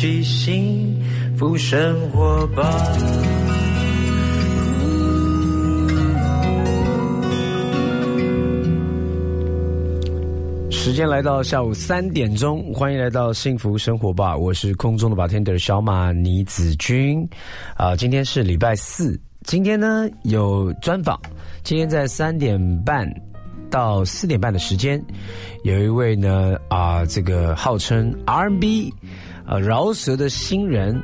起幸福生活吧。时间来到下午3点钟，欢迎来到幸福生活吧，我是空中的 bartender 小马倪子君。今天是礼拜四，今天呢有专访，今天在3点半到4点半的时间，有一位呢这个号称 R&B 饶舌的新人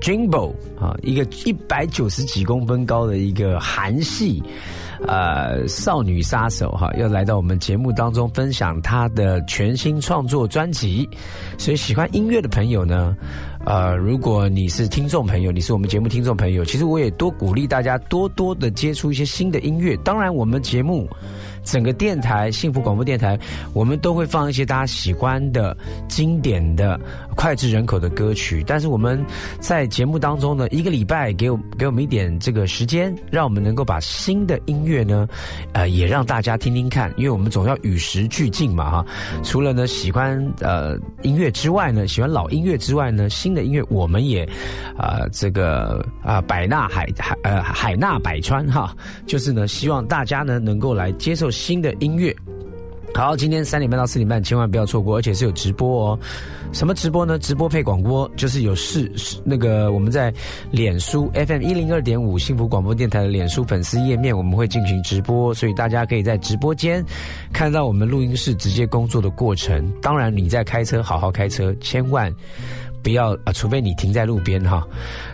JINBO 一个190几公分高的一个韩系少女杀手要来到我们节目当中分享她的全新创作专辑。所以喜欢音乐的朋友呢，如果你是听众朋友，你是我们节目听众朋友，其实我也多鼓励大家多多的接触一些新的音乐。当然我们节目整个电台幸福广播电台，我们都会放一些大家喜欢的经典的脍炙人口的歌曲，但是我们在节目当中呢，一个礼拜给我们一点这个时间，让我们能够把新的音乐呢也让大家听听看，因为我们总要与时俱进嘛哈。除了呢喜欢音乐之外呢，喜欢老音乐之外呢，新的音乐我们也这个海纳百川哈，就是呢希望大家呢能够来接受新的音乐。好，今天3点半到4点半千万不要错过，而且是有直播哦。什么直播呢？直播配广播，就是有那个我们在脸书 FM102.5 幸福广播电台的脸书粉丝页面，我们会进行直播，所以大家可以在直播间看到我们录音室直接工作的过程。当然你在开车好好开车，千万不要除非你停在路边哈，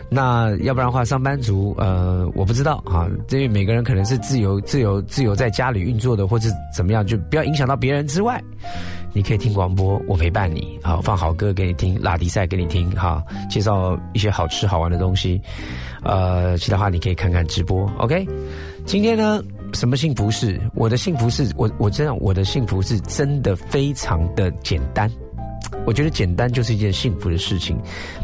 那要不然的话，上班族我不知道啊，因为每个人可能是自由在家里运作的，或是怎么样，就不要影响到别人之外，你可以听广播，我陪伴你啊，放好歌给你听，拉迪赛给你听哈，介绍一些好吃好玩的东西，其他话你可以看看直播。OK， 今天呢，什么幸福事？我的幸福事，我真的我的幸福事真的非常的简单。我觉得简单就是一件幸福的事情，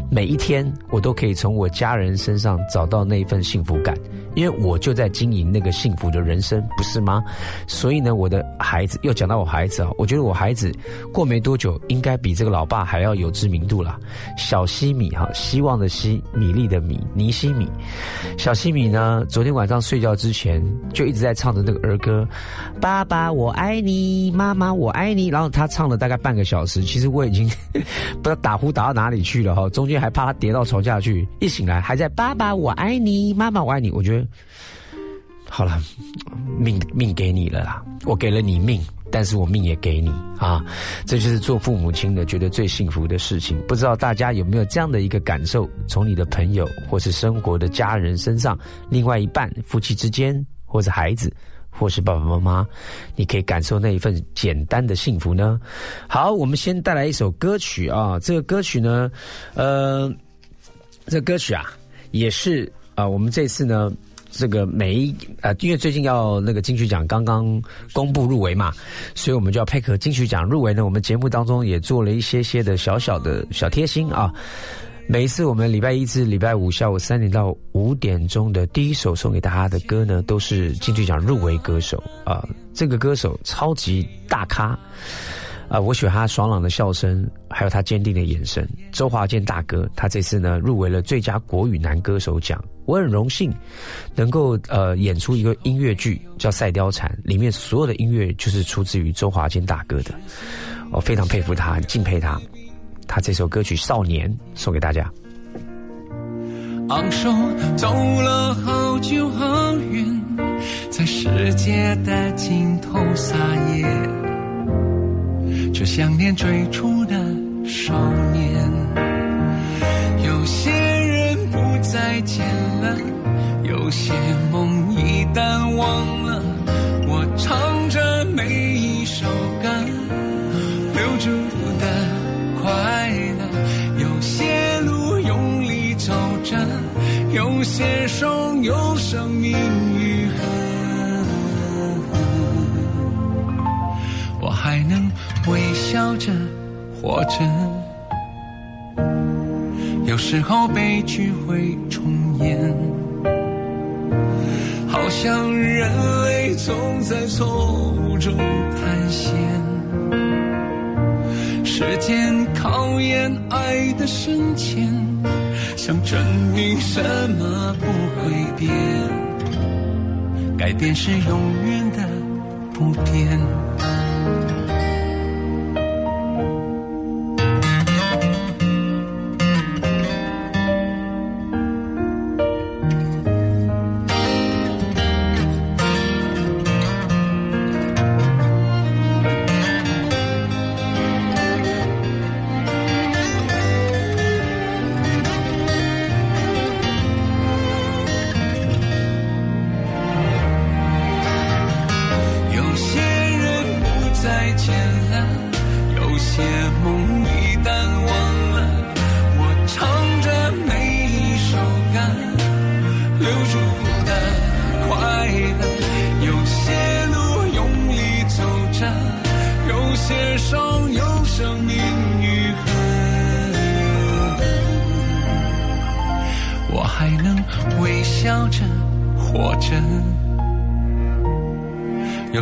每一天我都可以从我家人身上找到那一份幸福感，因为我就在经营那个幸福的人生，不是吗？所以呢，我的孩子，又讲到我孩子啊，我觉得我孩子过没多久应该比这个老爸还要有知名度啦。小西米哈，希望的希，米粒的米，尼西米。小西米呢，昨天晚上睡觉之前就一直在唱着那个儿歌，爸爸我爱你，妈妈我爱你，然后他唱了大概半个小时，其实我已经不知道打呼打到哪里去了哈，中间还怕他跌到床下去，一醒来还在爸爸我爱你，妈妈我爱你。我觉得好了，命给你了啦，我给了你命，但是我命也给你啊！这就是做父母亲的觉得最幸福的事情。不知道大家有没有这样的一个感受，从你的朋友或是生活的家人身上，另外一半夫妻之间，或是孩子，或是爸爸妈妈，你可以感受那一份简单的幸福呢？好，我们先带来一首歌曲啊，这个歌曲呢，这个歌曲啊，也是我们这次呢这个因为最近要那个金曲奖刚刚公布入围嘛，所以我们就要配合金曲奖入围呢，我们节目当中也做了一些些的小小的小贴心啊。每一次我们礼拜一至礼拜五下午3点到5点钟的第一首送给大家的歌呢，都是金曲奖入围歌手啊，这个歌手超级大咖。我喜欢他爽朗的笑声，还有他坚定的眼神。周华健大哥，他这次呢入围了最佳国语男歌手奖。我很荣幸能够演出一个音乐剧叫《赛貂蝉》，里面所有的音乐就是出自于周华健大哥的。我非常佩服他，敬佩他。他这首歌曲《少年》送给大家。昂首走了好久好远，在世界的尽头撒野。这想念最初的少年，有些人不再见了，有些梦一旦忘了。我唱着每一首歌，留住的快乐。有些路用力走着，有些手有生命愈合。我还能微笑着活着，有时候悲剧会重演，好像人类总在错误中探险。时间靠表演爱的深浅，想证明什么不会变，改变是永远的不变。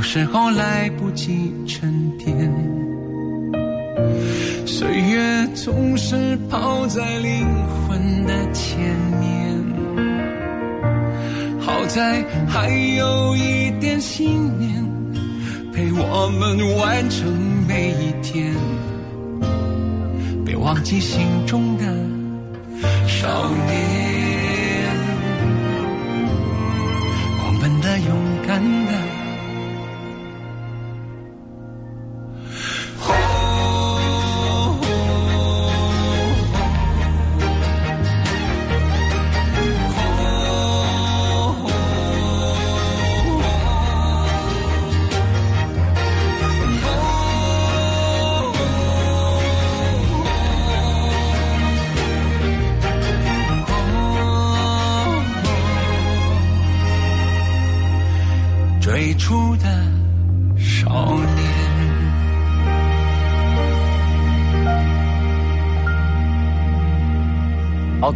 时候来不及沉淀，岁月总是跑在灵魂的前面，好在还有一点信念陪我们完成每一天，别忘记心中的少年，狂奔的勇敢的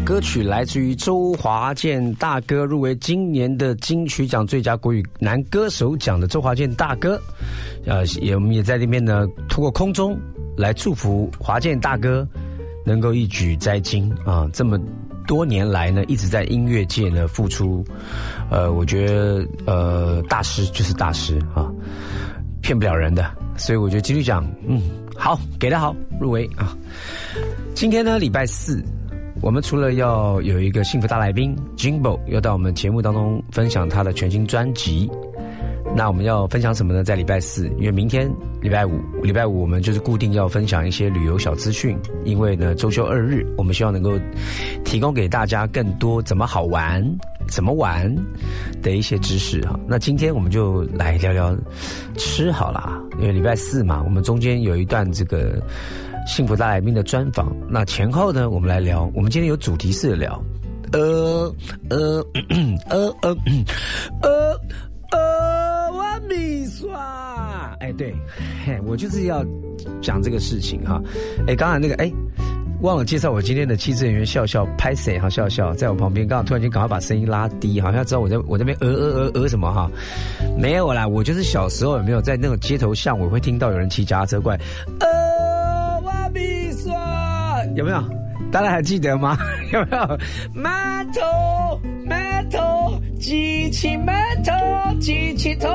歌曲来自于周华健大哥，入围今年的金曲奖最佳国语男歌手奖的周华健大哥，我们也在那边呢，通过空中来祝福华健大哥能够一举摘金啊！这么多年来呢，一直在音乐界呢付出，我觉得大师就是大师啊，骗不了人的，所以我觉得金曲奖好给的好入围啊！今天呢，礼拜四。我们除了要有一个幸福大来宾 JINBO 要到我们节目当中分享他的全新专辑，那我们要分享什么呢？在礼拜四，因为明天礼拜五我们就是固定要分享一些旅游小资讯，因为呢周休二日，我们希望能够提供给大家更多怎么好玩怎么玩的一些知识哈。那今天我们就来聊聊吃好了，因为礼拜四嘛，我们中间有一段这个幸福大来宾的专访，那前后呢我们来聊，我们今天有主题式的聊我米刷，对，我就是要讲这个事情哈。刚才那个忘了介绍我今天的气质人员笑笑，拍谁哈，笑笑在我旁边，刚好突然间赶快把声音拉低，好像知道我在那边什么哈，没有啦，我就是小时候有没有在那种街头巷尾会听到有人骑脚踏车怪我米刷，有没有？大家还记得吗？有没有？馒头馒头机器馒头机器头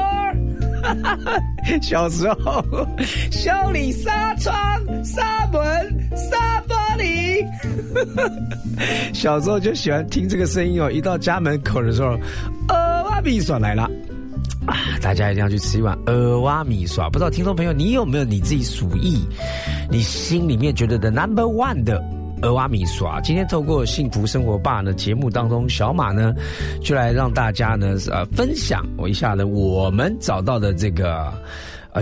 小时候修理纱窗纱门纱玻璃小时候就喜欢听这个声音哦，一到家门口的时候蚵仔米线来了啊，大家一定要去吃一碗蚵仔米线。不知道听众朋友你有没有你自己属意你心里面觉得的 No.1 的蚵仔米线？今天透过幸福生活吧呢节目当中，小马呢就来让大家呢分享我一下呢我们找到的这个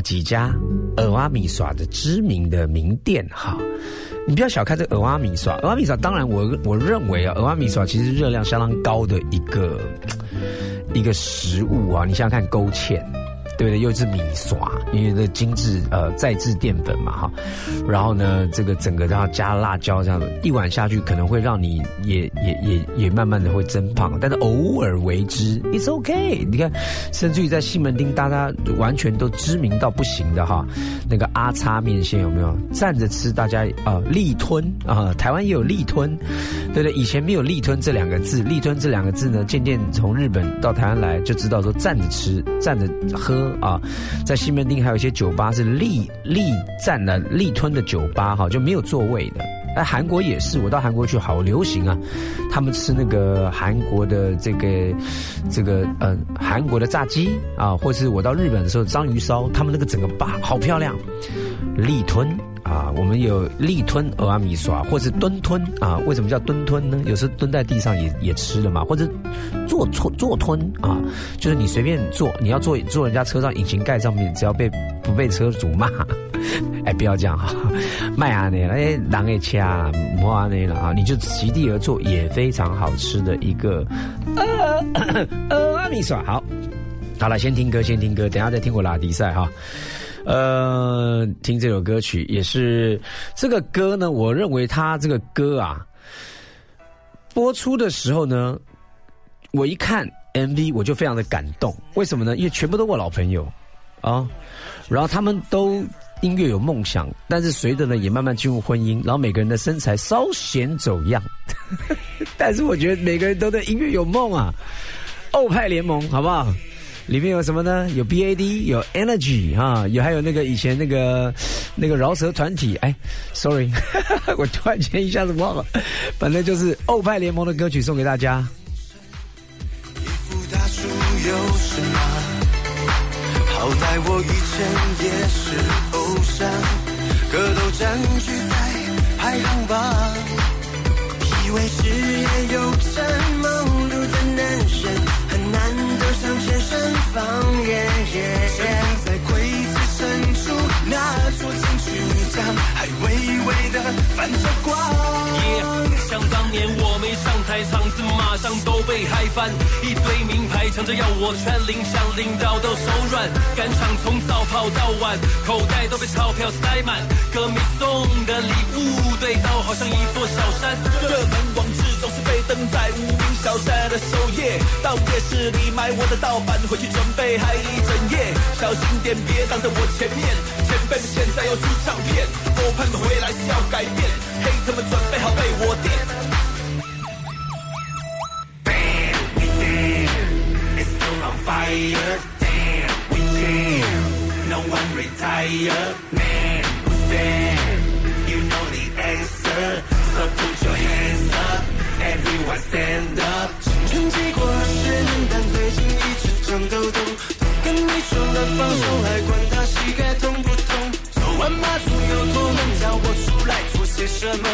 几家蚵仔米线的知名的名店哈。你不要小看这蚵仔米线，蚵仔米线当然我认为啊，蚵仔米线其实热量相当高的一个食物啊。你想想看，勾芡。对不对？又是米刷，因为这精致再制淀粉嘛哈，然后呢，这个整个然后加辣椒这样子，一碗下去可能会让你也也慢慢的会增胖，但是偶尔为之 ，it's okay。你看，甚至于在西门町，大家完全都知名到不行的哈，那个阿叉面线有没有？站着吃，大家力吞台湾也有力吞，对不对？以前没有力吞这两个字，力吞这两个字呢，渐渐从日本到台湾来，就知道说站着吃，站着喝啊。在西门町还有一些酒吧是力吞的酒吧哈，就没有座位的。哎，韩国也是，我到韩国去好流行啊，他们吃那个韩国的这个韩国的炸鸡啊，或是我到日本的时候章鱼烧，他们那个整个吧好漂亮，立吞啊，我们有立吞蚵仔米刷，或是蹲吞啊，为什么叫蹲吞呢？有时候蹲在地上也吃了嘛，或者坐吞啊，就是你随便坐，你要坐人家车上引擎盖上面，只要不被车主骂。哎，不要这样哈，卖啊那了，哎，狼也掐，摸啊那了啊，你就席地而坐，也非常好吃的一个阿米耍。好了，先听歌，等一下再听我拉迪赛哈。听这首歌曲也是这个歌呢，我认为它这个歌啊，播出的时候呢，我一看 MV 我就非常的感动，为什么呢？因为全部都我老朋友啊，然后他们都。音乐有梦想，但是随着呢也慢慢进入婚姻，然后每个人的身材稍显走样，但是我觉得每个人都对音乐有梦啊。欧派联盟好不好？里面有什么呢？有 BAD， 有 Energy 哈，还有那个以前那个饶舌团体，哎 ，sorry， 我突然间一下子忘了，反正就是欧派联盟的歌曲送给大家。一副大叔有什么？好歹我以前也是偶像，格斗占据在排行榜，以为事业有成忙碌的男人很难得向前盛放，生命在柜子深处那座金曲奖还微微的泛着光，想当年我没上台，场子马上都被嗨翻，一堆名牌抢着要我穿，铃响领导都手软，赶场从早跑到晚，口袋都被钞票塞满，歌迷送的礼物对到好像一座小山，热门往事总是被登在无名小站的首页，到夜市里买我的盗版回去准备嗨一整夜，小心点别挡在我前面，前辈们现在要出唱片，欧派们回来是要改变，黑他们准备好被我电Damn, we damn, it's still on fire. Damn, we damn, no one retire. Man, we damn, you know the answer. So put your hands up, everyone stand up. 沉寂过10年，但最近一直长痘痘。都跟你说了放手，还管他膝盖痛不痛？做完妈祖又做梦，叫我出来做些什么？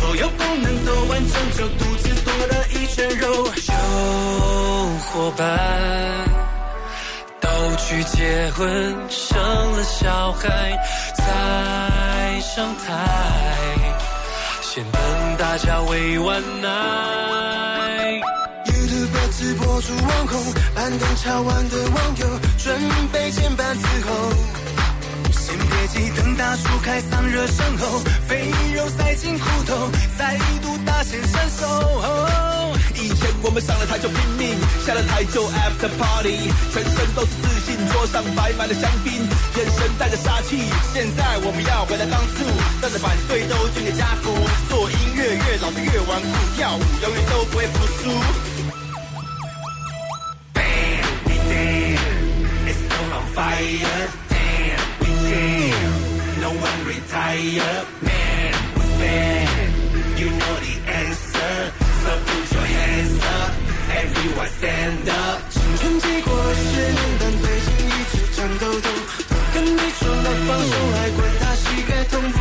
所有功能都完成，就独自多了一圈肉。小伙伴都去结婚，生了小孩才上台，先等大家喂完奶。YouTuber 直播主网红，板凳超玩的网友，准备减半伺候。先别急，等大叔开嗓热身后，肥肉塞进裤头，再度大显身手。以前我们上了台就拼命，下了台就 after party， 全身都是自信，桌上摆满了香槟，眼神带着杀气。现在我们要回来当初，站着反对都捐给家福，做音乐越老是越顽固，跳舞永远都不会服输。Bam, we damn, it's still on fire.No one retire, man, man, you know the answer. So put your hands up, everyone stand up. 沉寂过10年，但最近一直长痘痘。都跟你说了放手，还管他膝盖痛不痛？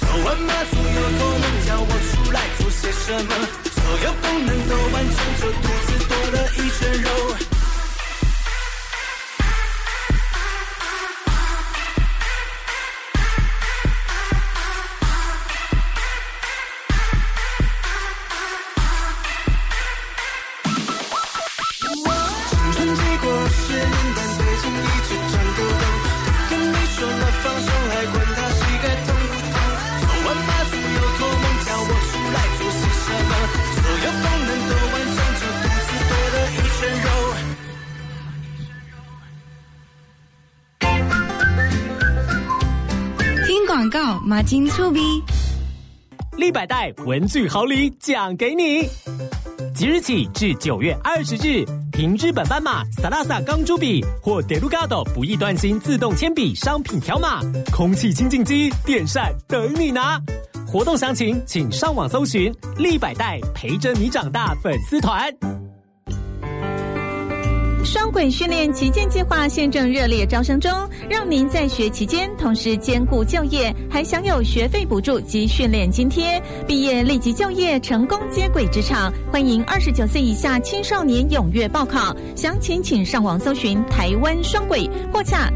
做完妈祖又做梦，叫我出来做些什么？所有功能都完成，就独自多了一圈肉。You're 广告马金粗逼100袋文具好礼奖给你，即日起至9月20日，凭日本斑马萨拉萨钢珠笔或Delgado不易断芯自动铅笔商品条码、空气清净机、电扇等你拿。活动详情请上网搜寻100袋陪着你长大粉丝团。双轨训练旗舰计划现正热烈招生中，让您在学期间同时兼顾就业，还享有学费补助及训练津贴，毕业立即就业，成功接轨职场。欢迎29岁以下青少年踊跃报考，详情请上网搜寻台湾双轨，或洽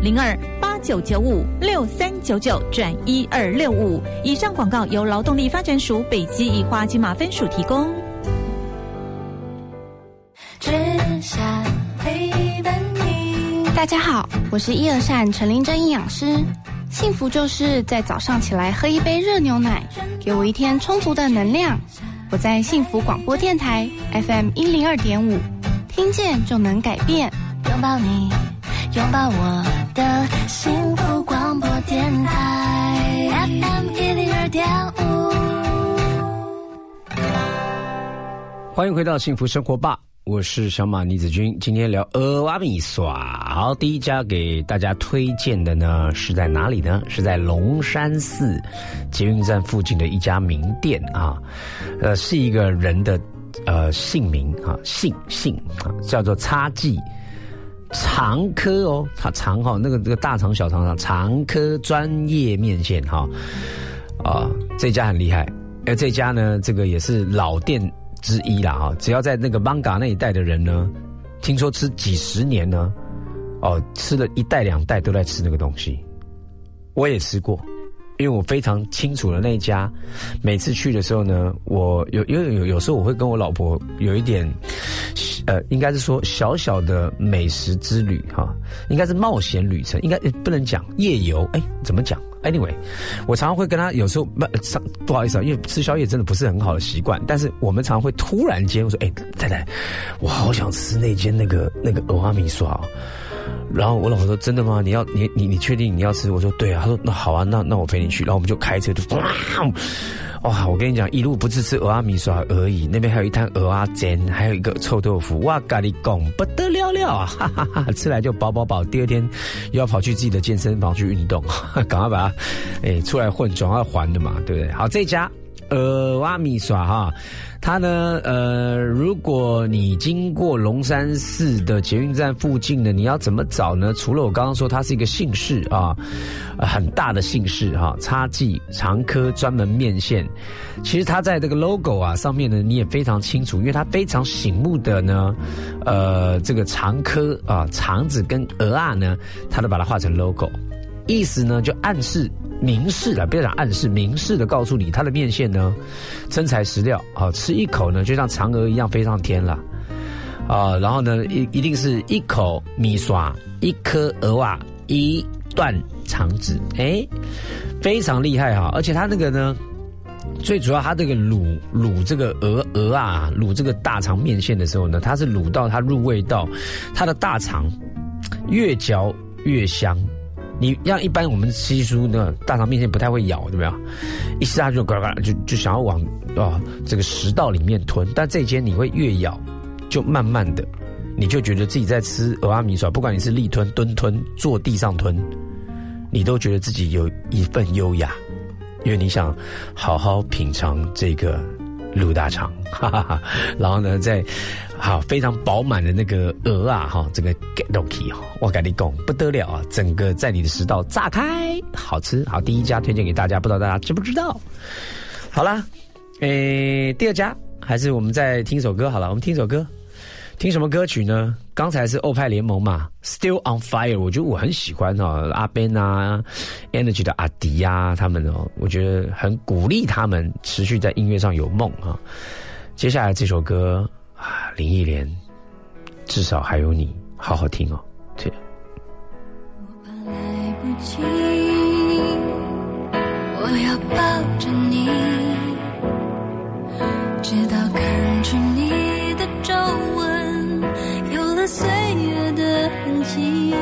02-8995-6399-1265。以上广告由劳动力发展署北基宜花金马分署提供。大家好，我是一二善陈林真营养师。幸福就是在早上起来喝一杯热牛奶，给我一天充足的能量。我在幸福广播电台 FM102.5， 听见就能改变。拥抱你，拥抱我的幸福广播电台 FM102.5。 欢迎回到幸福生活吧，我是小马倪子君，今天聊蚵仔米线。好，第一家给大家推荐的呢是在哪里呢？是在龙山寺捷运站附近的一家名店啊，是一个人的姓名啊，姓啊，叫做差记长科哦，他长哈、哦、那个大肠小肠长科专业面线哈啊、这家很厉害，这家呢这个也是老店之一啦哈，只要在那个艋舺那一带的人呢，听说吃几十年呢，哦，吃了一代两代都在吃那个东西。我也吃过，因为我非常清楚的那一家，每次去的时候呢，我有时候我会跟我老婆有一点，应该是说小小的美食之旅哈、哦，应该是冒险旅程，应该不能讲夜游，怎么讲？Anyway， 我常常会跟他有时候不好意思啊，因为吃宵夜真的不是很好的习惯。但是我们常常会突然间我说：“太太，我好想吃那间那个蚵仔米线。”然后我老婆说：“真的吗？你确定你要吃？”我说：“对啊。”他说：“那好啊，那我陪你去。”然后我们就开车就哇！我跟你讲，一路不是吃蚵仔米线而已，那边还有一摊蚵仔煎，还有一个臭豆腐。哇，咖喱贡不得了啊！哈哈哈，吃来就饱。第二天又要跑去自己的健身房去运动，赶快把它出来混，总要还的嘛，对不对？好，这家蚵仔米线哈，它呢如果你经过龙山寺的捷运站附近呢，你要怎么找呢？除了我刚刚说它是一个姓氏啊，很大的姓氏哈，差记长科专门面线。其实它在这个 logo 啊上面呢，你也非常清楚，因为它非常醒目的呢，这个长科啊肠子跟蚵仔呢，它都把它画成 logo。意思呢，就暗示明示了，不要讲暗示，明示的告诉你，它的面线呢，真材实料啊、吃一口呢，就像嫦娥一样飞上天了啊、然后呢，一定是一口米线，一颗蚵啊，一段肠子，非常厉害哈、哦！而且它那个呢，最主要它这个卤这个蚵啊，卤这个大肠面线的时候呢，它是卤到它入味到它的大肠越嚼越香。你像一般我们吃蔬呢，大肠面线不太会咬，对不对？一吃它就呱呱，就想要往这个食道里面吞。但这间你会越咬，就慢慢的，你就觉得自己在吃蚵仔米线，不管你是立吞、蹲吞、坐地上吞，你都觉得自己有一份优雅，因为你想好好品尝这个卤大肠，哈哈哈。然后呢，在好非常饱满的那个蚵啊哈，这个 get lucky 我跟你讲不得了啊，整个在你的食道炸开，好吃。好，第一家推荐给大家，不知道大家知不知道？好啦，第二家还是我们再听首歌好了，我们听首歌。听什么歌曲呢？刚才是欧派联盟嘛 ，Still on Fire， 我觉得我很喜欢哦，阿 Ben 啊 ，Energy 的阿迪啊，他们哦，我觉得很鼓励他们持续在音乐上有梦啊。接下来这首歌啊，林忆莲，至少还有你，好好听哦。对，我怕来不及，我要抱着你，直到看出你的皱纹。岁月的痕迹，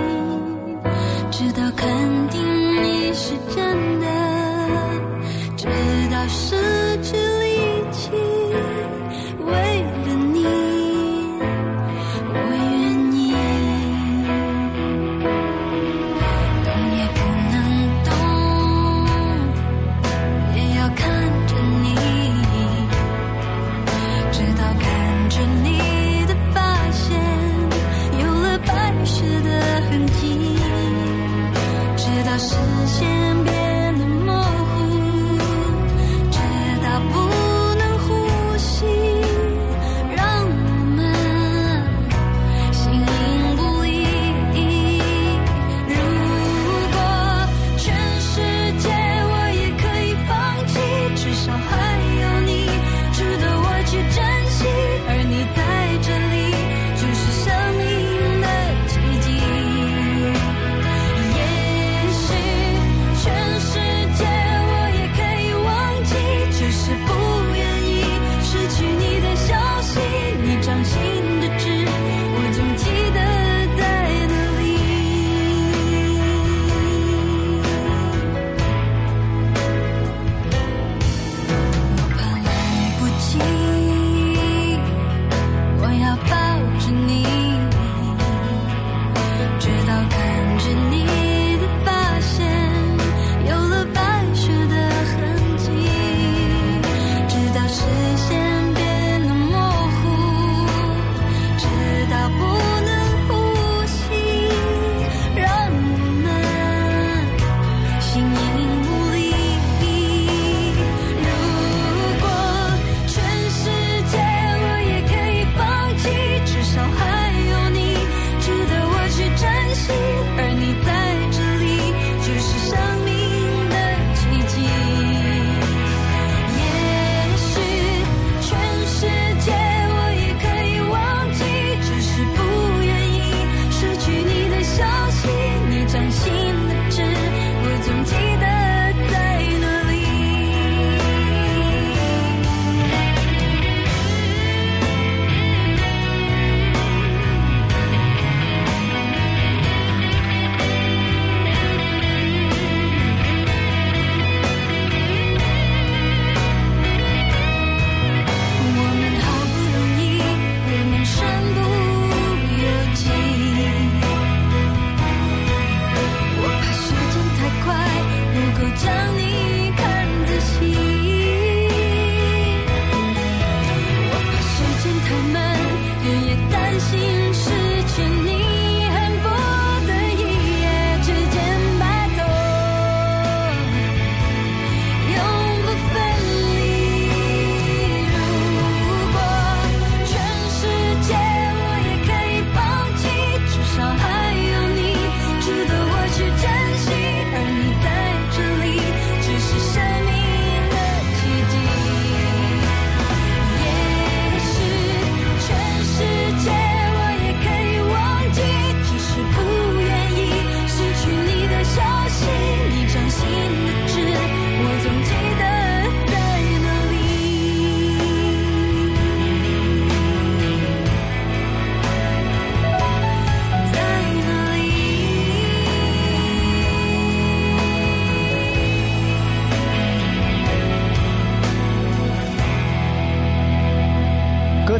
直到肯定你是真的。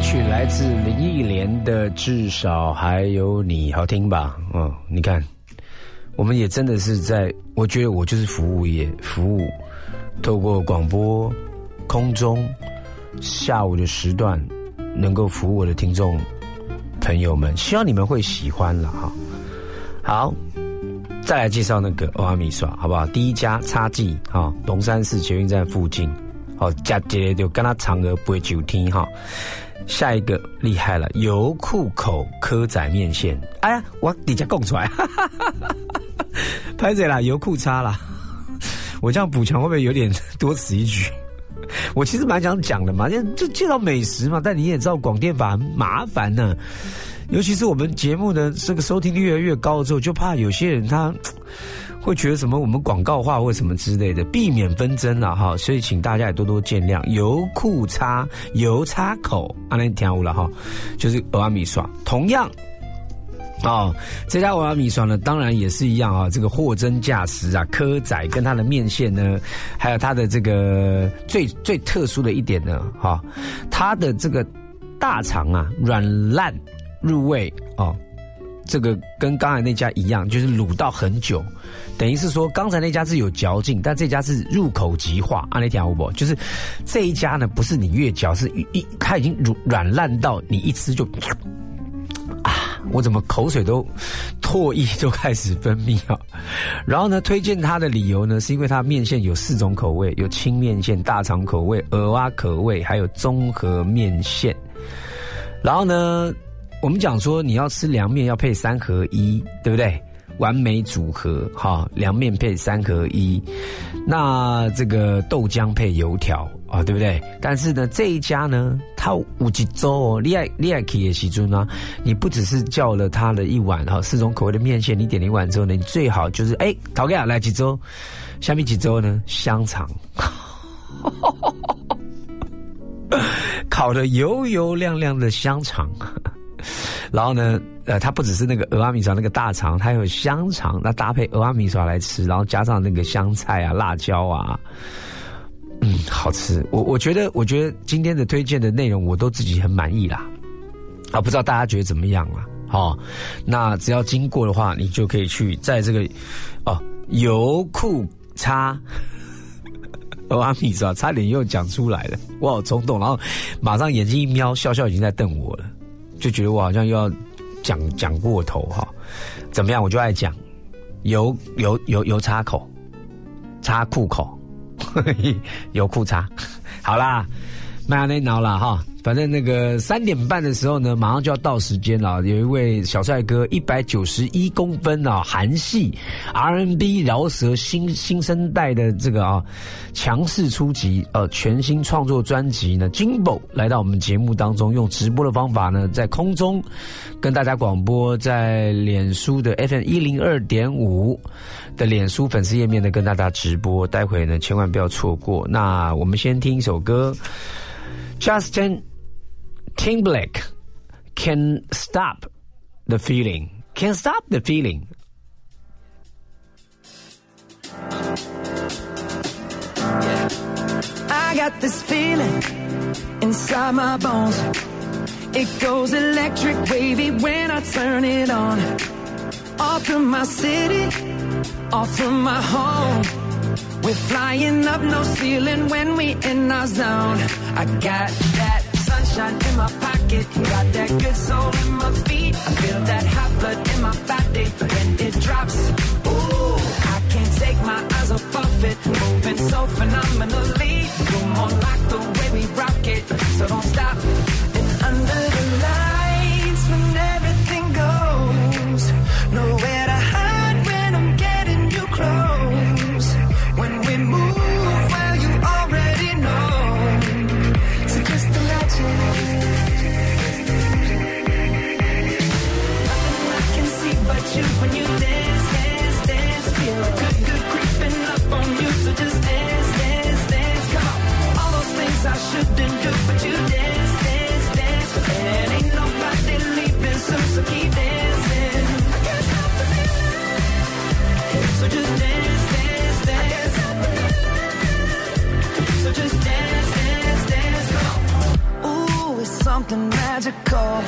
曲来自林忆莲的《至少还有你》，好听吧？嗯，你看，我们也真的是在，我觉得我就是服务业，服务透过广播、空中、下午的时段，能够服务我的听众朋友们，希望你们会喜欢了哈。好，再来介绍那个欧阿米耍，好不好？第一家叉记啊，龙山寺捷运站附近。哦，加杰就跟他嫦娥不会久听哈。下一个厉害了，油库口蚵仔面线。哎呀，我底下供出来，拍谁啦？油库差啦。我这样补强会不会有点多此一举？我其实蛮想讲的嘛，就介绍美食嘛。但你也知道广电法很麻烦呢、啊，尤其是我们节目的这个收听率越来越高之后，就怕有些人他。会觉得什么我们广告化或什么之类的，避免纷争啦哈，所以请大家也多多见谅。油库叉油叉口啊，那听有了哈，就是蚵仔米线。同样哦，这家蚵仔米线呢，当然也是一样啊、哦，这个货真价实啊，蚵仔跟它的面线呢，还有它的这个最特殊的一点呢，哈、哦，它的这个大肠啊，软烂入味哦。这个跟刚才那家一样，就是卤到很久，等于是说刚才那家是有嚼劲，但这家是入口即化。啊，你听好不？就是这一家呢，不是你越嚼，是它已经软烂到你一吃就啊，我怎么口水都唾液都开始分泌啊。然后呢，推荐它的理由呢，是因为它面线有4种口味，有青面线、大肠口味、蚵仔口味，还有综合面线。然后呢？我们讲说你要吃凉面要配3合1，对不对？完美组合哈，凉面配3合1，那这个豆浆配油条啊，对不对？但是呢，这一家呢，它有一周哦，你爱去的时阵啊，你不只是叫了它的一碗哈，4种口味的面线，你点了一碗之后呢，你最好就是哎，陶哥来几周，下面几周呢，香肠。烤的油油亮亮的香肠。然后呢，它不只是那个蚵仔米线那个大肠，它有香肠，那搭配蚵仔米线来吃，然后加上那个香菜啊、辣椒啊，嗯，好吃。我觉得今天的推荐的内容我都自己很满意啦，啊，不知道大家觉得怎么样啦？哦，那只要经过的话，你就可以去在这个哦油库叉。蚵仔米线差点又讲出来了，我好冲动，然后马上眼睛一瞄，笑笑已经在瞪我了。就觉得我好像又要讲过头哈，怎么样？我就爱讲油叉口，叉裤口，油裤叉。好啦，麦阿内挠啦哈，反正那个3点半的时候呢，马上就要到时间了。有一位小帅哥，191公分啊，韩系 R&B 饶舌新生代的这个啊强势出击，全新创作专辑呢 ，JINBO 来到我们节目当中，用直播的方法呢，在空中跟大家广播，在脸书的 FM102.5 的脸书粉丝页面呢，跟大家直播。待会呢，千万不要错过。那我们先听一首歌 ，Justin。Timberlake can stop the feeling. Can stop the feeling. I got this feeling inside my bones. It goes electric wavy when I turn it on. Off from my city, off from my home.We're flying up no ceiling when we in our zone. I got that sunshine in my pocket, got that good soul in my feet. I feel that hot blood in my body when it drops. Ooh, I can't take my eyes off of it, moving so phenomenally. Come on, like the way we rock it, so don't stop. And under the lights when everything goes nowhere to hide when I'm getting you close.When you something magical.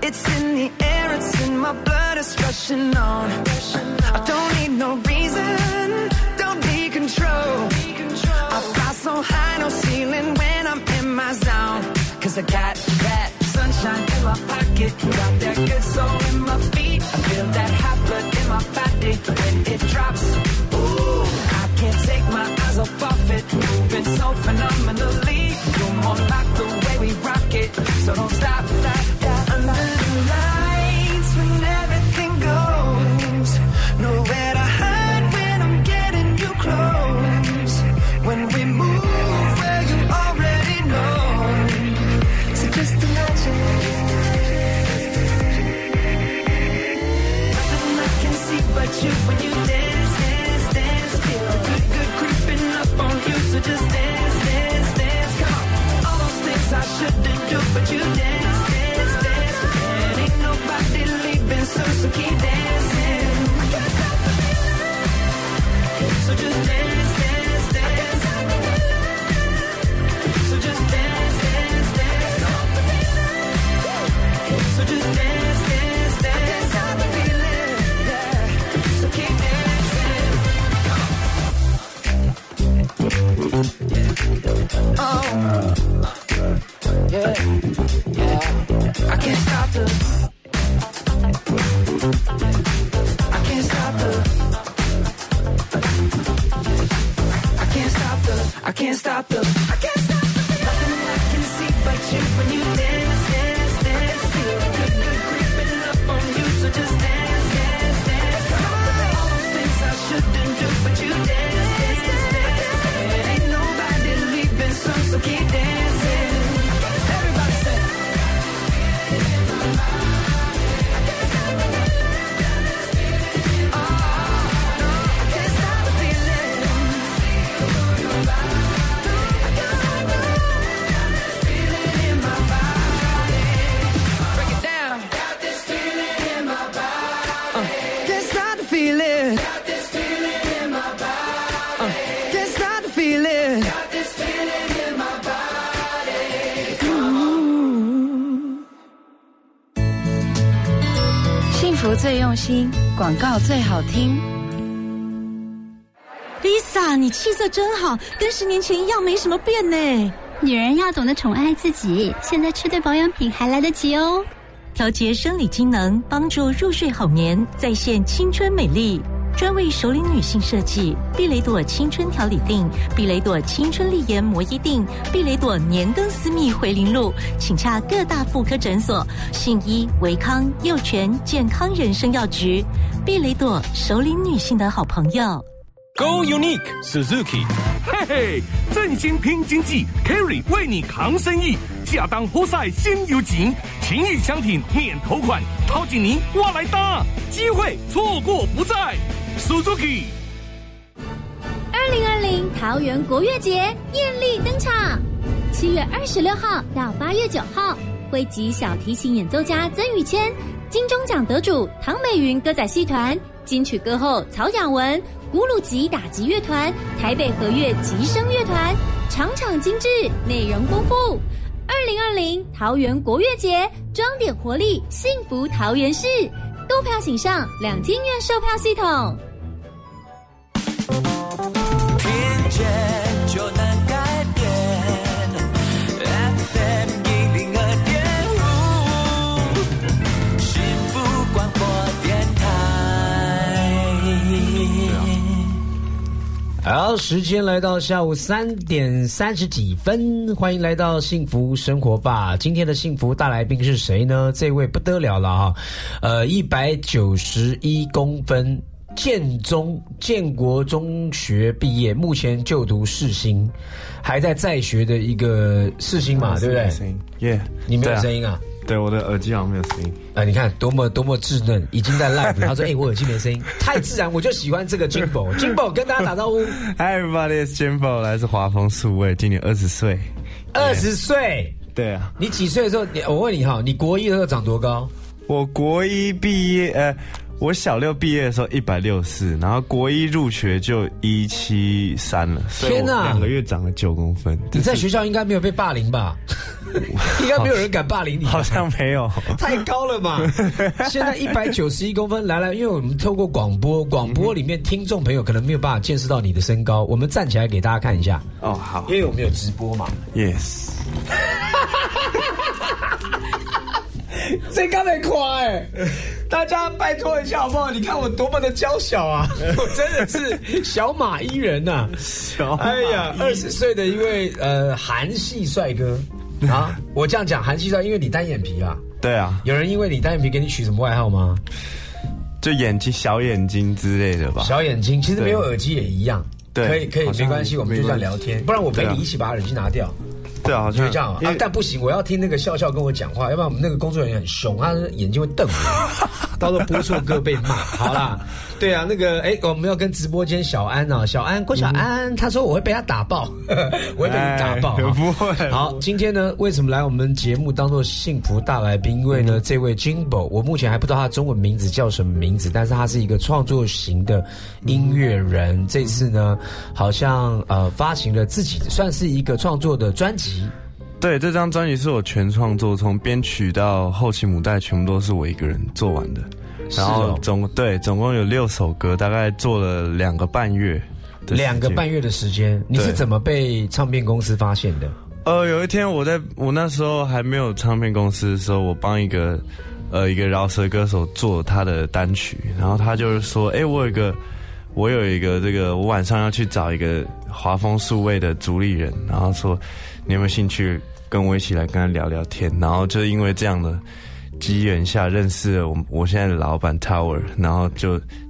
It's in the air, it's in my blood, it's rushing on. I don't need no reason, don't be control. I fly so high, no ceiling when I'm in my zone. Cause I got that sunshine in my pocket, got that good soul in my feet. I feel that hot blood in my body when it drops. Ooh, I can't take my eyes off of it, moving so phenomenally. You're more like the way we rock it, so don't stop. Under the lights when everything goes, nowhere to hide when I'm getting you close. When we move where you already know, so just imagine nothing I can see but you when you dance, dance, dance. Feel a good, good creeping up on you, so just dance, dance, dance. Come on, all those things I shouldn't do, but you dance, dance, dance. Nobody leaving, so keep dancing. I can't stop the feeling, so just dance, dance, dance. I can't stop the feeling, so just dance, dance, dance. I can't stop the feeling, so just dance, dance, dance. I can't stop the feeling, yeah. So keep dancing. Oh, yeah, yeah. I can't stop the. I can't stop the nothing I can see but you when you dance, dance, dance. Feel a good, good creeping up on you, so just dance, dance, dance. All those things I shouldn't do, but you dance, dance, dance, dance. It ain't nobody leaving, so keep dancing. Everybody say,最用心，广告最好听。 Lisa， 你气色真好，跟10年前一样没什么变呢。女人要懂得宠爱自己，现在吃对保养品还来得及哦。调节生理机能，帮助入睡好眠，再现青春美丽。专为熟龄女性设计，碧蕾朵青春调理定，碧蕾朵青春丽颜膜衣定，碧蕾朵年更私密回零露，请洽各大妇科诊所、信医、维康、幼全、健康人生药局。碧蕾朵，熟龄女性的好朋友。Go Unique Suzuki， 嘿嘿，振兴拼经济 ，Carry 为你扛生意，恰当好赛先有情，情谊相挺免头款，掏紧您我来搭，机会错过不再。Suzuki， 2020桃园国乐节艳丽登场，7月26号到8月9号，汇集小提琴演奏家曾宇谦、金钟奖得主唐美云歌仔戏团、金曲歌后曹雅文、古鲁吉打击乐团、台北和乐吉声乐团，场场精致，内容丰富。2020桃园国乐节，装点活力，幸福桃园市。购票请上2厅院售票系统。听见就能改变 FM102.5 幸福广播电台。好，时间来到下午3点30几分，欢迎来到幸福生活吧。今天的幸福大来宾是谁呢？这位不得了了啊，191公分，建国中学毕业，目前就读世新，还在学的一个世新嘛，对不对？耶、yeah ，你没有声音啊？对，我的耳机好像没有声音。啊，你看多么稚嫩，已经在 live 了。他说：“我耳机没声音，太自然，我就喜欢这个 JINBO。JINBO 跟大家打招呼。Hi everybody, it's JINBO， 来自华丰数位，今年20岁。20岁？对啊。你几岁的时候？我问你哈，你国一的时候长多高？我国一毕业，我小六毕业的时候164，然后国一入学就173了，所以我2个月长了9公分。你在学校应该没有被霸凌吧？应该没有人敢霸凌你，好像没有，太高了吧？现在191公分，来来，因为我们透过广播里面听众朋友可能没有办法见识到你的身高，我们站起来给大家看一下。哦，好，因为我们有直播嘛。Yes 。这刚才夸哎，大家拜托一下好不好？你看我多么的娇小啊，我真的是小马伊人呐、啊。小马伊人，哎呀，20岁的一位韩系帅哥。啊！我这样讲，韩系帅，因为你单眼皮啊。对啊。有人因为你单眼皮给你取什么外号吗？就眼睛小眼睛之类的吧。小眼睛，其实没有耳机也一样。对，可以，没关系，我们就这样聊天。不然我陪你一起把耳机拿掉。对啊，就这样啊。但不行，我要听那个笑笑跟我讲话，要不然我们那个工作人员很凶，他眼睛会瞪我，到时候播错歌被骂。好啦，对啊，那个我们要跟直播间小安啊，郭小安，他说我会被他打爆，我会被你打爆，不会。好，今天呢，为什么来我们节目当做幸福大来宾？因为呢，这位 JINBO， 我目前还不知道他中文名字叫什么名字，但是他是一个创作型的音乐人。这次呢，好像发行了自己算是一个创作的专辑。对，这张专辑是我全创作，从编曲到后期母带全部都是我一个人做完的，然后总共有6首歌，大概做了2个半月，2个半月的时间。你是怎么被唱片公司发现的？有一天我那时候还没有唱片公司的时候，我帮一个饶舌歌手做他的单曲，然后他就是说，我有一个这个，我晚上要去找一个华丰数位的主理人，然后说你有没有兴趣跟我一起来跟他聊聊天？然后就因为这样的机缘下认识了我现在的老板 Tower， 然后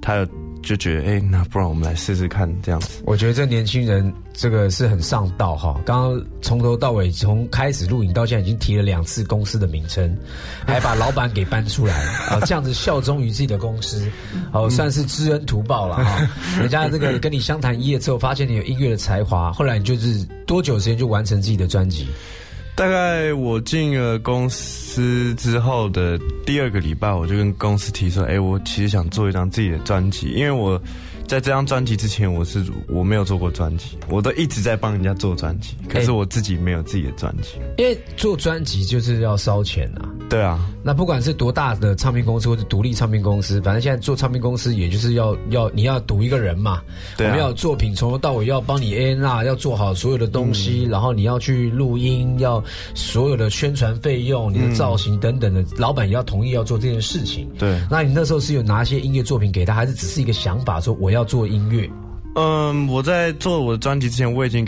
他就觉得那不然我们来试试看这样子。我觉得这年轻人这个是很上道哈，刚刚从头到尾从开始录影到现在已经提了2次公司的名称，还把老板给搬出来啊，这样子效忠于自己的公司，算是知恩图报了哈。人家这个跟你相谈一夜之后，发现你有音乐的才华，后来你就是多久时间就完成自己的专辑？大概我进了公司之后的第2个礼拜，我就跟公司提说，我其实想做一张自己的专辑，因为我在这张专辑之前，我没有做过专辑，我都一直在帮人家做专辑，可是我自己没有自己的专辑，因为做专辑就是要烧钱啊。对啊，那不管是多大的唱片公司或者独立唱片公司，反正现在做唱片公司也就是你要赌一个人嘛，对啊，我们要有作品从头到尾，要帮你 A&R， 要做好所有的东西，然后你要去录音，要所有的宣传费用，你的造型等等的，老板也要同意要做这件事情。对，那你那时候是有拿一些音乐作品给他，还是只是一个想法说我要做音乐？我在做我的专辑之前，我已经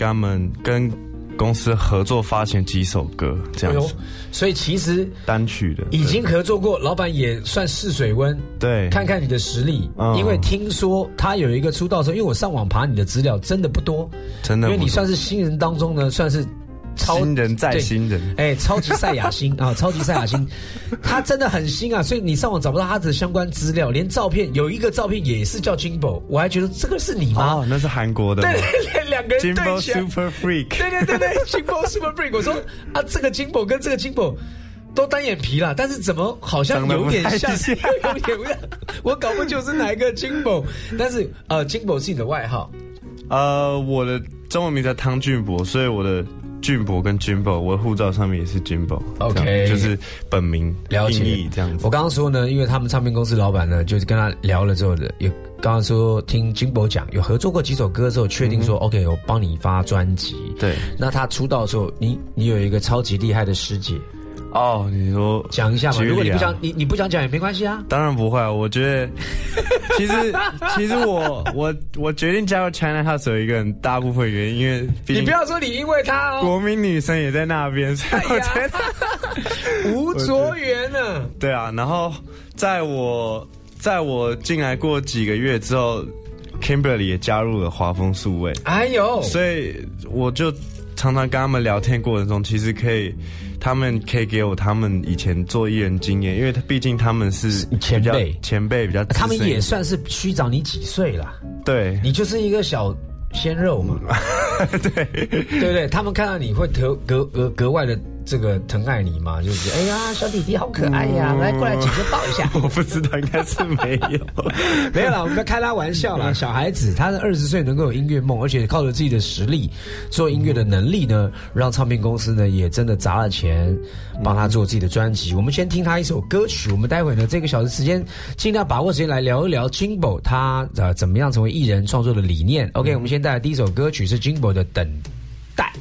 跟公司合作发行几首歌这样子，所以其实单曲的已经合作过，老板也算试水温，对，看看你的实力。因为听说他有一个出道的时候，因为我上网爬你的资料真的不多，真的不多，因为你算是新人当中呢，算是新人再新人，超级赛亚星啊，超级赛亚星，他真的很新啊，所以你上网找不到他的相关资料，连照片有一个照片也是叫 JINBO， 我还觉得这个是你吗？哦，那是韩国的，对，2个人对JINBO Super Freak， 对 JINBO Super Freak， 我说啊，这个JINBO跟这个JINBO。都单眼皮啦，但是怎么好像有点像，我搞不清楚是哪一个JINBO，但是JINBO是你的外号。我的中文名叫汤俊博，所以我的俊博跟JINBO，我的护照上面也是JINBO。OK， 就是本名定义这样子。我刚刚说呢，因为他们唱片公司老板呢，就是跟他聊了之后的，有刚刚说听JINBO讲有合作过几首歌之后，确定说OK，我帮你发专辑。对，那他出道的时候，你有一个超级厉害的师姐。哦，你说讲一下嘛？如果你不想，你不想讲也没关系啊。当然不会，我觉得其实我决定加入 China House 有一个很大部分原因，因为你不要说你因为他国民女生也在那边，所以我觉得无着缘呢。对啊，然后在我进来过几个月之后 ，Kimberly 也加入了华丰数位，哎呦，所以我就常常跟他们聊天过程中，其实他们可以给我他们以前做艺人经验，因为毕竟他们是前辈比较，他们也算是虚长你几岁啦，对，你就是一个小鲜肉嘛，对对不对？他们看到你会格外的这个疼爱你嘛，就是哎呀小弟弟好可爱呀、来过来姐姐抱一下。我不知道，应该是没有。没有啦，我们在开他玩笑啦。小孩子他20岁能够有音乐梦，而且靠着自己的实力做音乐的能力呢，让唱片公司呢也真的砸了钱帮他做自己的专辑。我们先听他一首歌曲，我们待会呢这个小时时间尽量把握时间来聊一聊 JINBO 他怎么样成为艺人创作的理念。 OK、我们先带来第一首歌曲是 JINBO 的等待。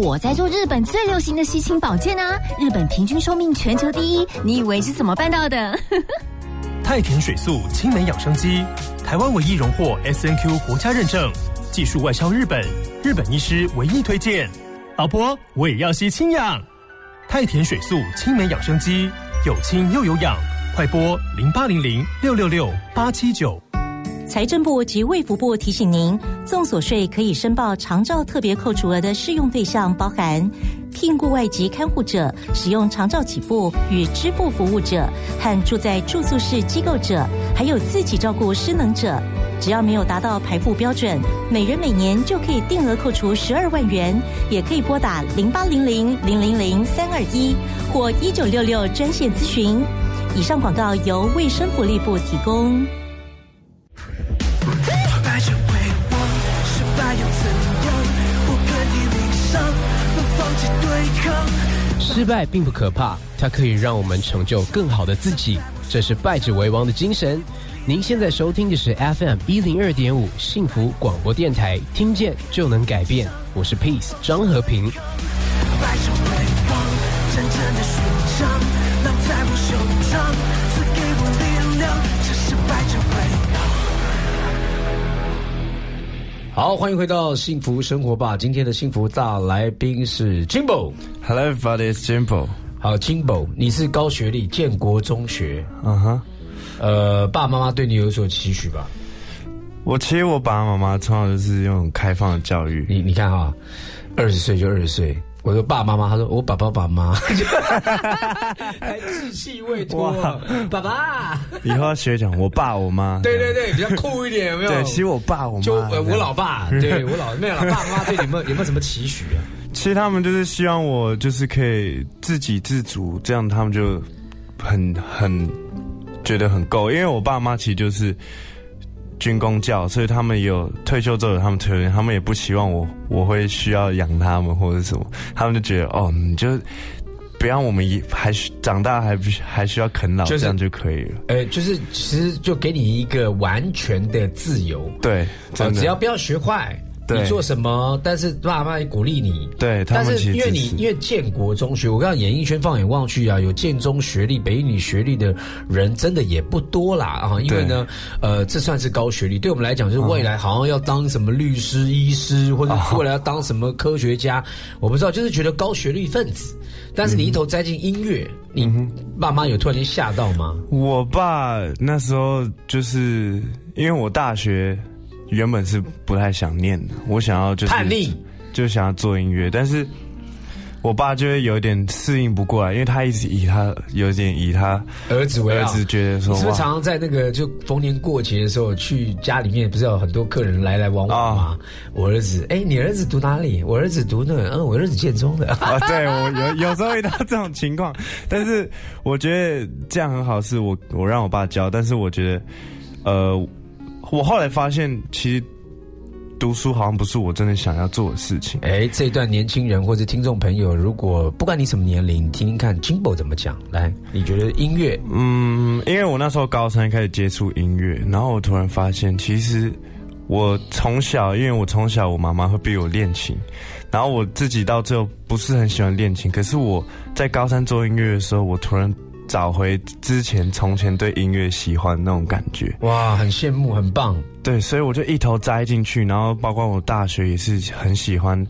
我在做日本最流行的吸清保健啊，日本平均寿命全球第一，你以为是怎么办到的？太平水素青梅养生机，台湾唯一荣获 SNQ 国家认证，技术外销日本，日本医师唯一推荐。老婆，我也要吸清氧。太田水素青梅养生机，有清又有氧，快拨0800666879。财政部及卫福部提醒您，综所税可以申报长照特别扣除额的适用对象包含聘雇外籍看护者、使用长照给付与支付服务者和住在住宿式机构者，还有自己照顾失能者。只要没有达到排付标准，每人每年就可以定额扣除12万元，也可以拨打0800000321或1966专线咨询。以上广告由卫生福利部提供。失败并不可怕，它可以让我们成就更好的自己，这是败者为王的精神。您现在收听的是 FM102.5 幸福广播电台，听见就能改变，我是 Peace 张和平。好，欢迎回到幸福生活吧。今天的幸福大来宾是 JINBO。 Hello everybody, it's JINBO。 好， JINBO 你是高学历，建国中学。爸爸妈妈对你有所期许吧？其实我爸爸妈妈从小就是用开放的教育。你看哈，20岁就20岁，我说爸爸妈妈，他说我爸爸爸妈，还稚气未脱，爸爸。以后要学讲我爸我妈，对对对，比较酷一点，有没有？对，其实我爸我妈，就我老爸，对我老妹老爸妈对你们有没有什么期许啊？其实他们就是希望我就是可以自给自足，这样他们就很。觉得很够，因为我爸妈其实就是军公教，所以他们也有退休之后有他们退休，他们也不希望我会需要养他们或者什么，他们就觉得哦，你就不要我们还长大还需要啃老，这样就可以了。就是其实就给你一个完全的自由，对，只要不要学坏。你做什么？但是爸妈也鼓励你。对，但是因为建国中学，我看演艺圈放眼望去啊，有建中学历、北一女学历的人真的也不多啦啊。因为呢，这算是高学历，对我们来讲，就是未来好像要当什么律师、医师，或者未来要当什么科学家，我不知道，就是觉得高学历分子。但是你一头栽进音乐，你爸妈有突然间吓到吗？我爸那时候就是因为我大学。原本是不太想念的，我想要就是叛逆，就想要做音乐，但是我爸就会有点适应不过来，因为他一直有点以他儿子觉得说，你是不是常常在那个就逢年过节的时候去家里面，不是有很多客人来来往往吗？我儿子，你儿子读哪里？我儿子读那个，我儿子建中的。对，我有时候遇到这种情况，但是我觉得这样很好，是我让我爸教，但是我觉得我后来发现，其实读书好像不是我真的想要做的事情。这一段年轻人或者听众朋友，如果不管你什么年龄，听听看JINBO怎么讲。来，你觉得音乐？因为我那时候高3开始接触音乐，然后我突然发现，其实因为我从小我妈妈会逼我练琴，然后我自己到最后不是很喜欢练琴，可是我在高3做音乐的时候，我突然。找回从前对音乐喜欢那种感觉，哇，很羡慕，很棒。对，所以我就一头栽进去，然后包括我大学也是很喜欢，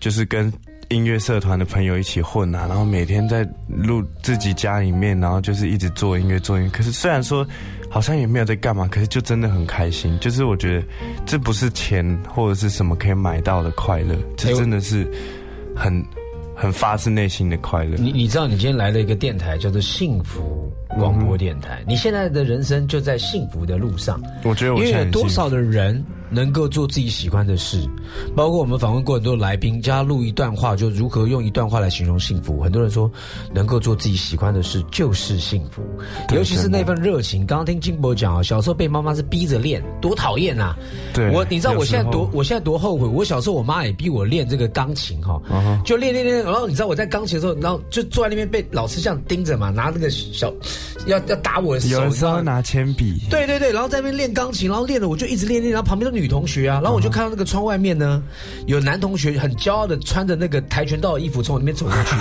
就是跟音乐社团的朋友一起混啊，然后每天在录自己家里面，然后就是一直做音乐。可是虽然说好像也没有在干嘛，可是就真的很开心。就是我觉得这不是钱或者是什么可以买到的快乐，这真的是很发自内心的快乐。你知道，你今天来了一个电台，叫做幸福广播电台。你现在的人生就在幸福的路上。我觉得因为有多少的人能够做自己喜欢的事，包括我们访问过很多来宾，加入一段话，就如何用一段话来形容幸福。很多人说，能够做自己喜欢的事就是幸福，尤其是那份热情。刚刚听JINBO讲啊，小时候被妈妈是逼着练，多讨厌啊！对，你知道我现在多后悔。我小时候我妈也逼我练这个钢琴哈，就练，然后你知道我在钢琴的时候，然后就坐在那边被老师这样盯着嘛，拿那个小。要打我的手，有时候拿铅笔，对，然后在那边练钢琴，然后练了我就一直练，然后旁边的女同学啊，然后我就看到那个窗外面呢，有男同学很骄傲的穿着那个跆拳道的衣服从我那边走过去，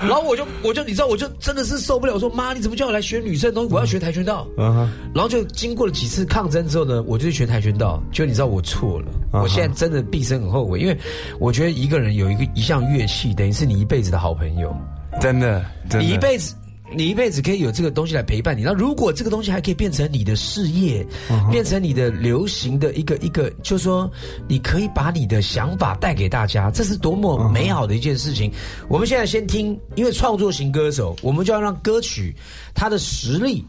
然后我就你知道，我就真的是受不了，我说妈，你怎么叫我来学女生的东西？我要学跆拳道。然后就经过了几次抗争之后呢，我就去学跆拳道，就你知道我错了，我现在真的毕生很后悔，因为我觉得一个人有一项乐器，等于是你一辈子的好朋友，真的，你一辈子。你一辈子可以有这个东西来陪伴你。那如果这个东西还可以变成你的事业，变成你的流行的一个，就是说你可以把你的想法带给大家，这是多么美好的一件事情。我们现在先听，因为创作型歌手，我们就要让歌曲它的实力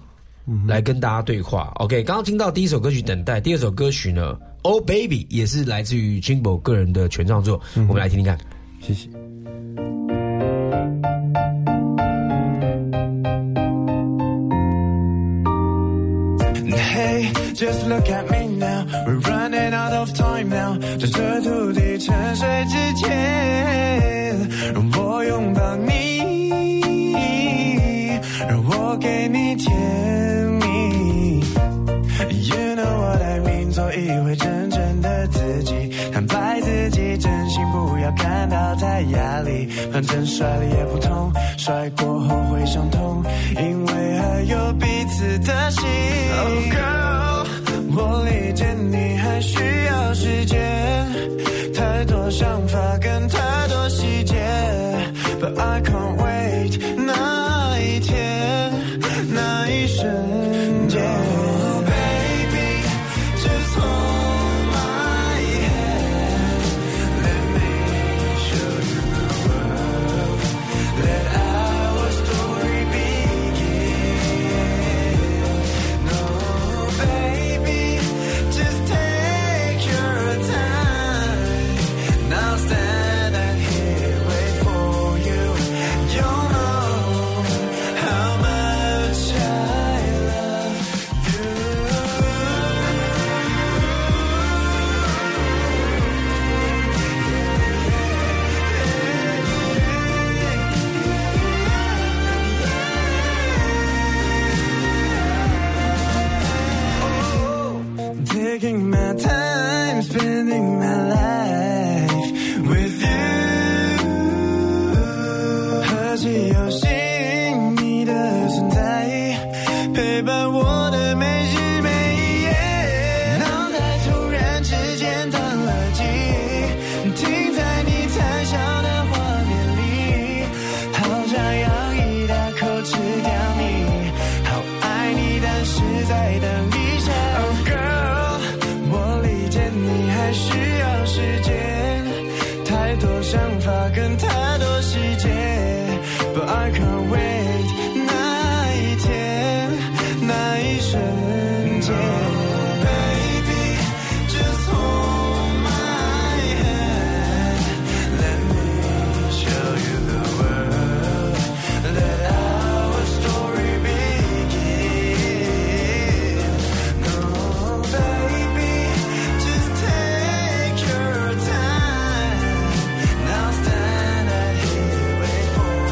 来跟大家对话。OK， 刚刚听到第一首歌曲《等待》，第二首歌曲呢，《Oh Baby》也是来自于 JINBO 个人的全创作，我们来听听看。谢谢。Just look at me now, we're running out of time now. 在这土地沉睡之前，让我拥抱你，让我给你甜蜜。You know what I mean， 做一回真正的自己，坦白自己真心，不要感到太压力。反正摔了也不痛，摔过后会伤痛，因为还有彼此的心。Oh girl。我理解你还需要时间，太多想法跟太多细节， But I can't wait 那一天，那一瞬间。Oh baby just hold my hand, let me show you the world, let our story begin. No baby taking my time, spending my life with you， 何其有幸你的存在，陪伴我的每日每夜。脑袋突然之间宕了机，停在你谈笑的画面里，好想要一大口吃掉你，好爱你，但是在等一下。Oh girl，你还需要时间，太多想法跟太多细节， But I can't wait 那一天，那一瞬间。Oh baby just hold my hand, let me show you the world, let our story begin. No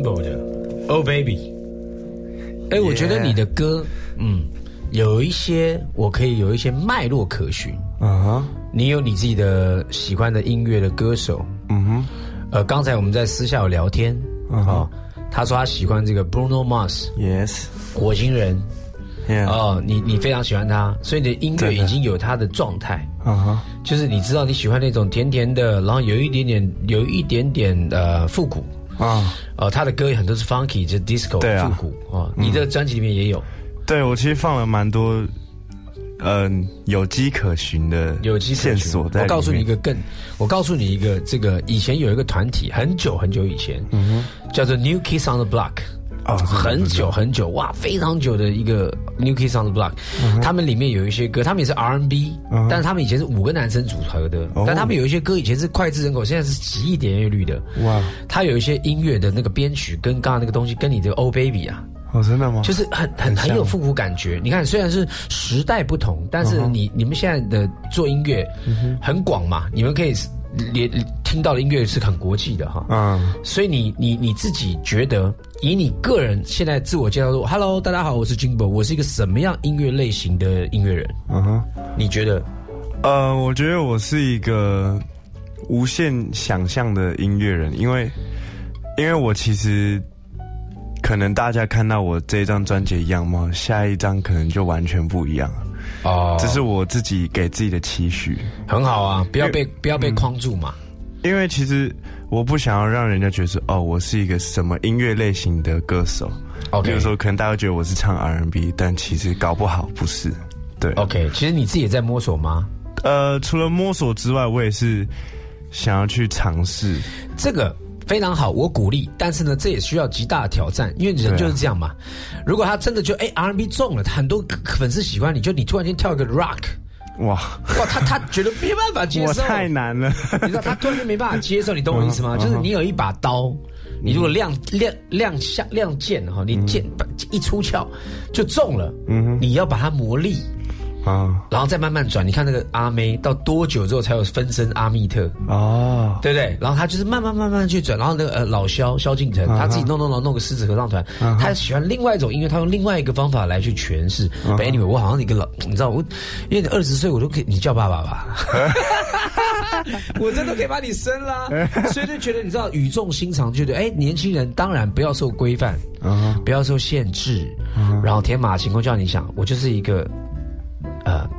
baby Oh baby， 哎、yeah ，我觉得你的歌，有一些我可以有一些脉络可循啊。你有你自己的喜欢的音乐的歌手，刚才我们在私下有聊天哦，他说他喜欢这个 Bruno Mars，Yes， 火星人，哦，你非常喜欢他，所以你的音乐已经有他的状态就是你知道你喜欢那种甜甜的，然后有一点点复古。他的歌很多是 funky， 就是 disco 复古啊。你的专辑里面也有。对，我其实放了蛮多，有迹可循的线索在里面。我告诉你一个，这个以前有一个团体，很久以前，叫做 New Kids on the Block， 很久很久，哇，非常久的一个 New Kids on the Block， 他们里面有一些歌，他们也是 R&B， 但是他们以前是5个男生组合的，但他们有一些歌以前是脍炙人口，现在是极易点阅率的。哇！他有一些音乐的那个编曲跟刚刚那个东西，跟你的 Oh Baby 啊。哦，真的吗？就是很有复古感觉。你看，虽然是时代不同，但是你们现在的做音乐很广嘛，你们可以连听到的音乐是很国际的哈。嗯，所以你自己觉得，以你个人现在自我介绍说 ，Hello， 大家好，我是JINBO，我是一个什么样音乐类型的音乐人？嗯哼，你觉得？我觉得我是一个无限想象的音乐人，因为我其实。可能大家看到我这一张专辑一样吗？下一张可能就完全不一样哦。这是我自己给自己的期许，很好啊，不要被框住嘛。因为其实我不想要让人家觉得哦，我是一个什么音乐类型的歌手。OK， 有时候可能大家会觉得我是唱 R&B， 但其实搞不好不是。对 ，OK， 其实你自己也在摸索吗？除了摸索之外，我也是想要去尝试这个。非常好，我鼓励，但是呢，这也需要极大的挑战，因为人就是这样嘛。啊、如果他真的就R&B 中了，很多粉丝喜欢你，就你突然间跳一个 rock， 哇，他觉得没办法接受，我太难了，你知道他突然间没办法接受，你懂我意思吗？就是你有一把刀，你如果亮剑哈，你剑一出鞘就中了，你要把它磨砺。啊，然后再慢慢转，你看那个阿妹到多久之后才有分身阿密特哦，对不对？然后他就是慢慢去转，然后那个老萧敬腾他自己弄个狮子合唱团，他喜欢另外一种音乐，他用另外一个方法来去诠释。But anyway， 我好像一个你知道我，因为20岁我都可以，你叫爸爸吧。我真的可以把你生啦，所以就觉得你知道语重心长，觉得年轻人当然不要受规范，不要受限制，然后天马行空，叫你想，我就是一个。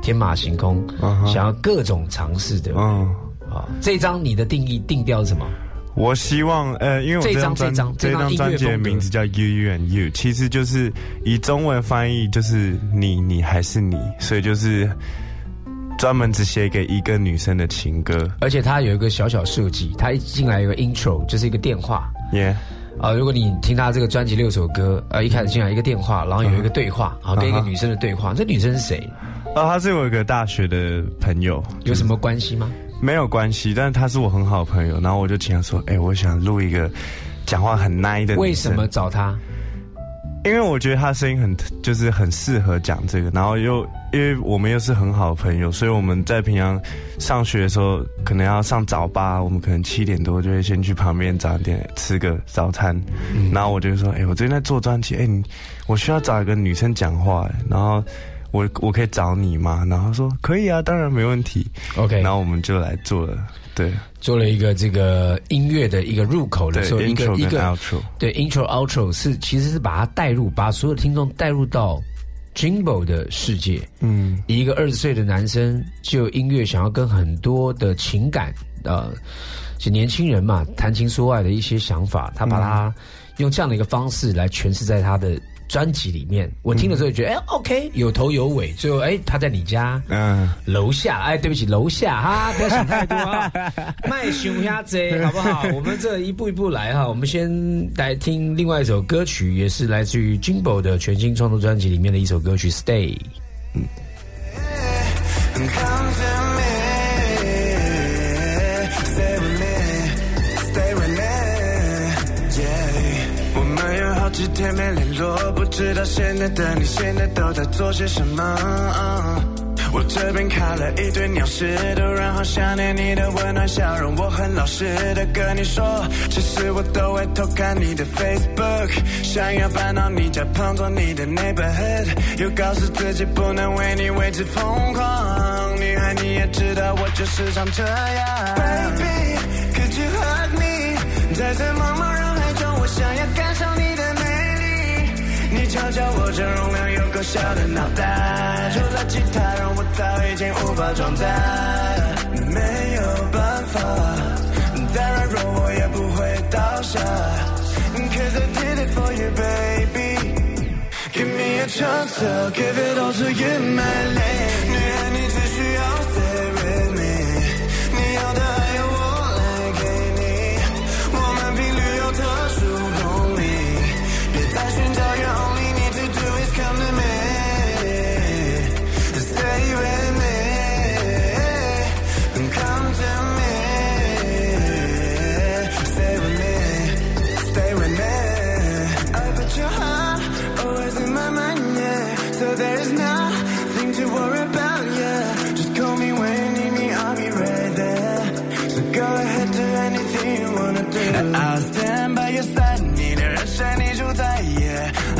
天马行空，想要各种尝试的。这一张你的定义定调是什么？我希望，因为我这张专辑的名字叫 You You and You， 其实就是以中文翻译就是你还是你，所以就是专门只写给一个女生的情歌。而且它有一个小设计，它一进来有个 intro， 就是一个电话。Yeah。如果你听他这个专辑6首歌，一开始进来一个电话，然后有一个对话，然后跟一个女生的对话，这女生是谁？她是我一个大学的朋友，有什么关系吗？没有关系，但是她是我很好的朋友，然后我就请她说，我想录一个讲话很 nice 的女生。为什么找她？因为我觉得她声音就是很适合讲这个，然后又因为我们又是很好的朋友，所以我们在平常上学的时候，可能要上早八，我们可能7点多就会先去旁边早点吃个早餐，然后我就说，我最近在做专辑，我需要找一个女生讲话，然后。我可以找你吗？然后他说可以啊，当然没问题。OK， 然后我们就来做了，对，做了一个这个音乐的一个入口的时候，一个 outro， 对 intro outro 其实是把它带入，把所有听众带入到 JINBO 的世界。一个20岁的男生，就音乐想要跟很多的情感，是年轻人嘛，谈情说爱的一些想法，他把它用这样的一个方式来诠释在他的。专辑里面，我听的时候觉得，OK， 有头有尾。最后，他在你家，楼下，对不起，楼下哈，不要想太多啊，卖熊鸭贼，好不好？我们这一步一步来哈，我们先来听另外一首歌曲，也是来自于JINBO的全新创作专辑里面的一首歌曲《Stay》。几天没联络，不知道现在的你现在都在做些什么。我这边卡了一堆鸟事，突然好想念你的温暖笑容。我很老实的跟你说，其实我都会偷看你的 Facebook， 想要搬到你家，碰撞你的 neighborhood， 又告诉自己不能为你为之疯狂。女孩你也知道，我就是长这样。Baby， could you hug me？ 在这茫茫人海中，我想要感受你。你瞧瞧我这容量又够小的脑袋，除了吉他让我早已经无法装载，没有办法，再软弱我也不会倒下。 Cause I did it for you baby， Give me a chance， I'll give it all to you my lady， 女孩你只需要 stay with me， 你要的还有我来给你，我们频率有特殊动力，别再寻找。All you need to do is come to me. anything you wanna do. I'll stand by your side， 你的热身你就在夜。